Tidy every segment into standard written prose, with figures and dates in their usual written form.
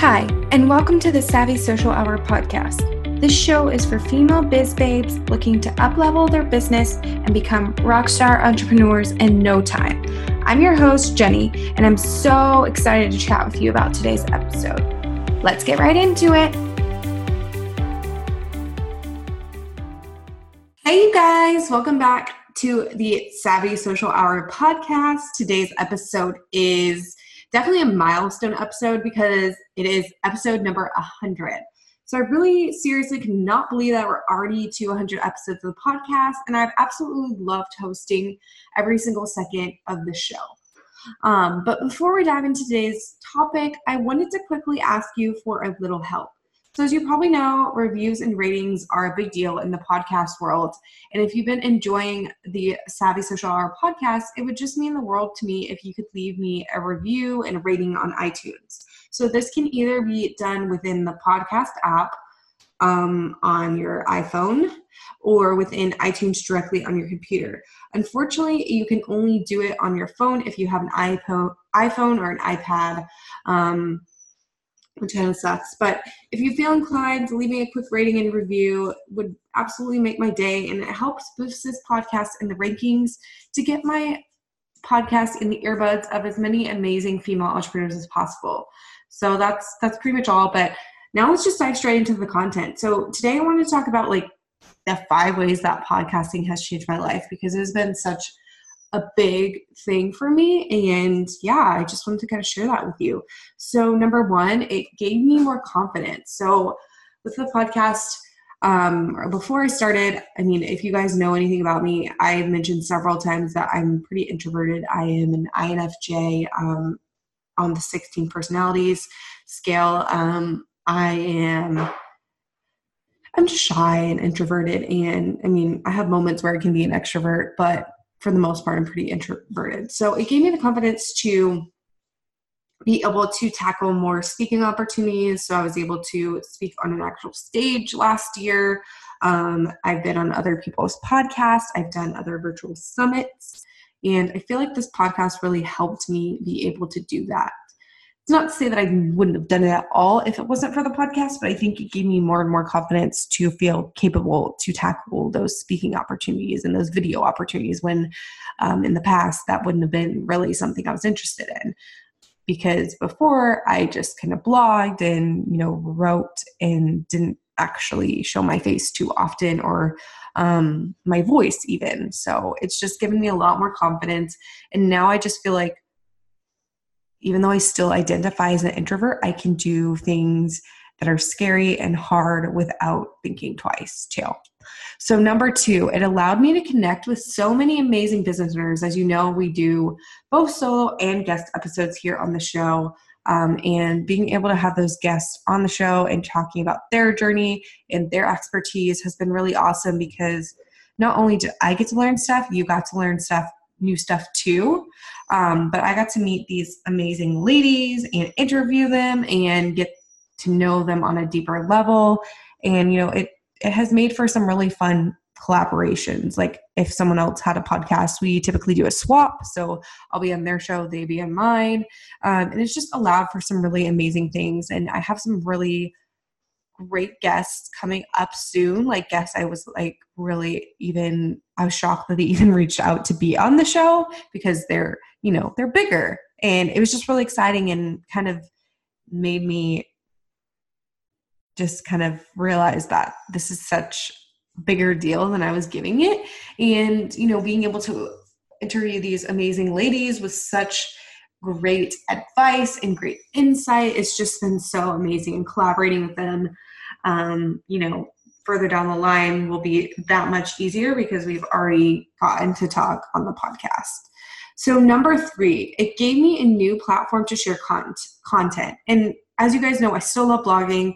Hi, and welcome to the Savvy Social Hour podcast. This show is for female biz babes looking to up-level their business and become rockstar entrepreneurs in no time. I'm your host, Jenny, and I'm so excited to chat with you about today's episode. Let's get right into it. Hey, you guys, welcome back to the Savvy Social Hour podcast. Today's episode is definitely a milestone episode because it is episode number 100. So I really seriously cannot believe that we're already to 100 episodes of the podcast, and I've absolutely loved hosting every single second of the show. But before we dive into today's topic, I wanted to quickly ask you for a little help. So as you probably know, reviews and ratings are a big deal in the podcast world. And if you've been enjoying the Savvy Social Hour podcast, it would just mean the world to me if you could leave me a review and a rating on iTunes. So this can either be done within the podcast app on your iPhone or within iTunes directly on your computer. Unfortunately, you can only do it on your phone if you have an iPhone or an iPad, which kind of sucks. But if you feel inclined, leaving a quick rating and review would absolutely make my day, and it helps boost this podcast in the rankings to get my podcast in the earbuds of as many amazing female entrepreneurs as possible. So that's pretty much all. But now let's just dive straight into the content. So today I wanted to talk about the 5 ways that podcasting has changed my life, because it has been such a big thing for me. And yeah, I just wanted to kind of share that with you. So number 1, it gave me more confidence. So with the podcast, before I started, I mean, if you guys know anything about me, I've mentioned several times that I'm pretty introverted. I am an INFJ on the 16 personalities scale. I'm just shy and introverted. And I mean, I have moments where I can be an extrovert, but for the most part, I'm pretty introverted. So it gave me the confidence to be able to tackle more speaking opportunities. So I was able to speak on an actual stage last year. I've been on other people's podcasts. I've done other virtual summits. And I feel like this podcast really helped me be able to do that. It's not to say that I wouldn't have done it at all if it wasn't for the podcast, but I think it gave me more and more confidence to feel capable to tackle those speaking opportunities and those video opportunities when in the past that wouldn't have been really something I was interested in, because before I just kind of blogged and, you know, wrote and didn't actually show my face too often or my voice even. So it's just given me a lot more confidence. And now I just feel like, even though I still identify as an introvert, I can do things that are scary and hard without thinking twice too. So number 2, it allowed me to connect with so many amazing business owners. As you know, we do both solo and guest episodes here on the show. And being able to have those guests on the show and talking about their journey and their expertise has been really awesome, because not only did I get to learn stuff, you got to learn stuff, new stuff too. But I got to meet these amazing ladies and interview them and get to know them on a deeper level. And, you know, it has made for some really fun collaborations. Like if someone else had a podcast, we typically do a swap. So I'll be on their show, they be on mine. And it's just allowed for some really amazing things. And I have some really great guests coming up soon. Like guests I was I was shocked that they even reached out to be on the show, because they're bigger. And it was just really exciting and kind of made me just kind of realize that this is such a bigger deal than I was giving it. And, you know, being able to interview these amazing ladies with such great advice and great insight, it's just been so amazing. And collaborating with them, you know, further down the line will be that much easier because we've already gotten to talk on the podcast. So number 3, it gave me a new platform to share content. And as you guys know, I still love blogging.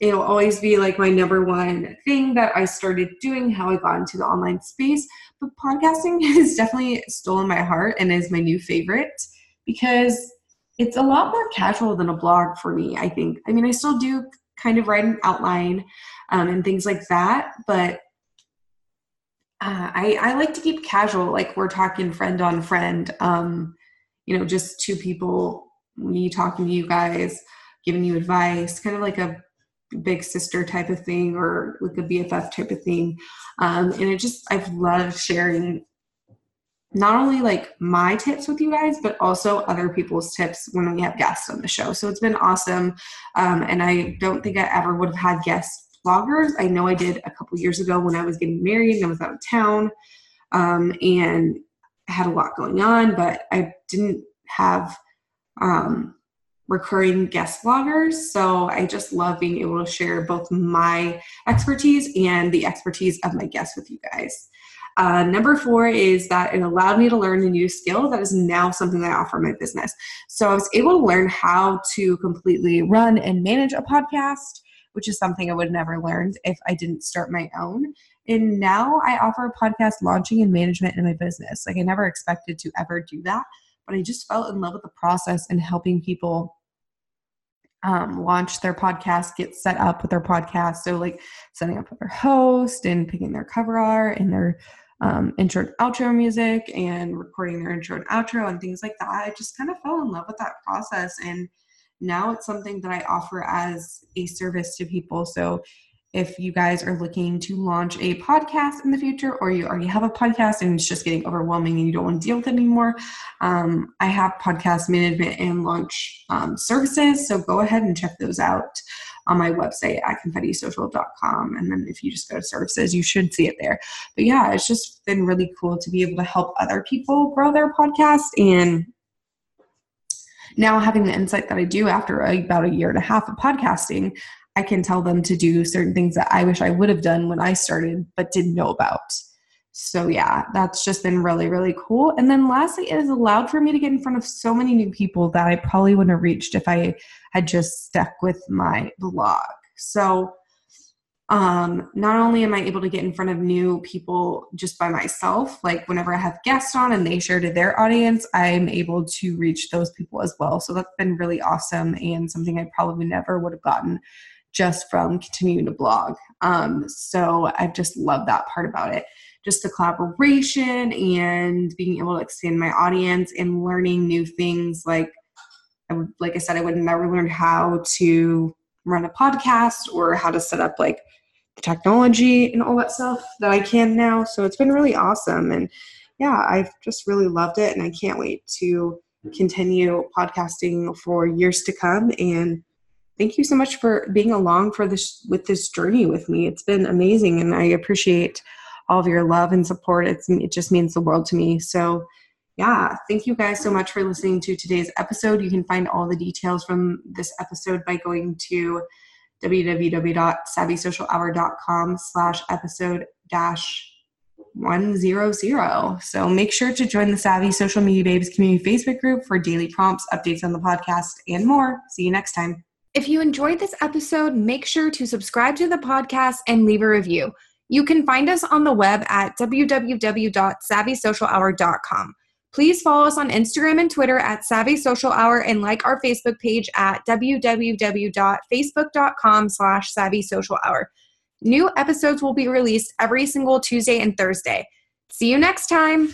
It'll always be like my number 1 thing that I started doing, how I got into the online space. But podcasting has definitely stolen my heart and is my new favorite, because it's a lot more casual than a blog for me, I think. I mean, I still do kind of write an outline and things like that, but I like to keep casual. Like we're talking friend on friend, you know, just 2 people me talking to you guys, giving you advice, kind of like a big sister type of thing, or like a BFF type of thing. And it just, I've loved sharing not only like my tips with you guys, but also other people's tips when we have guests on the show. So it's been awesome. And I don't think I ever would have had guest vloggers. I know I did a couple years ago when I was getting married and I was out of town, and I had a lot going on, but I didn't have, recurring guest vloggers. So I just love being able to share both my expertise and the expertise of my guests with you guys. Number 4 is that it allowed me to learn a new skill that is now something that I offer my business. So I was able to learn how to completely run and manage a podcast, which is something I would have never learned if I didn't start my own. And now I offer podcast launching and management in my business. Like I never expected to ever do that, but I just fell in love with the process and helping people launch their podcast, get set up with their podcast. So like setting up with their host and picking their cover art and their intro and outro music and recording their intro and outro and things like that. I just kind of fell in love with that process. And now it's something that I offer as a service to people. So if you guys are looking to launch a podcast in the future, or you already have a podcast and it's just getting overwhelming and you don't want to deal with it anymore, I have podcast management and launch services. So go ahead and check those out on my website at confettisocial.com. And then if you just go to services, you should see it there. But yeah, it's just been really cool to be able to help other people grow their podcast. And now having the insight that I do after about a year and a half of podcasting, I can tell them to do certain things that I wish I would have done when I started but didn't know about. So yeah, that's just been really, really cool. And then lastly, it has allowed for me to get in front of so many new people that I probably wouldn't have reached if I had just stuck with my blog. So not only am I able to get in front of new people just by myself, like whenever I have guests on and they share to their audience, I'm able to reach those people as well. So that's been really awesome and something I probably never would have gotten just from continuing to blog. So I've just loved that part about it. Just the collaboration and being able to expand my audience and learning new things. Like I said, I would have never learned how to run a podcast or how to set up like technology and all that stuff that I can now. So it's been really awesome. And yeah, I've just really loved it. And I can't wait to continue podcasting for years to come. And thank you so much for being along for this with this journey with me. It's been amazing, and I appreciate all of your love and support. It just means the world to me. So yeah, thank you guys so much for listening to today's episode. You can find all the details from this episode by going to www.savvysocialhour.com/episode-100. So make sure to join the Savvy Social Media Babes community Facebook group for daily prompts, updates on the podcast, and more. See you next time. If you enjoyed this episode, make sure to subscribe to the podcast and leave a review. You can find us on the web at www.savvysocialhour.com. Please follow us on Instagram and Twitter at Savvy Social Hour and like our Facebook page at www.facebook.com/Savvy Social Hour. New episodes will be released every single Tuesday and Thursday. See you next time.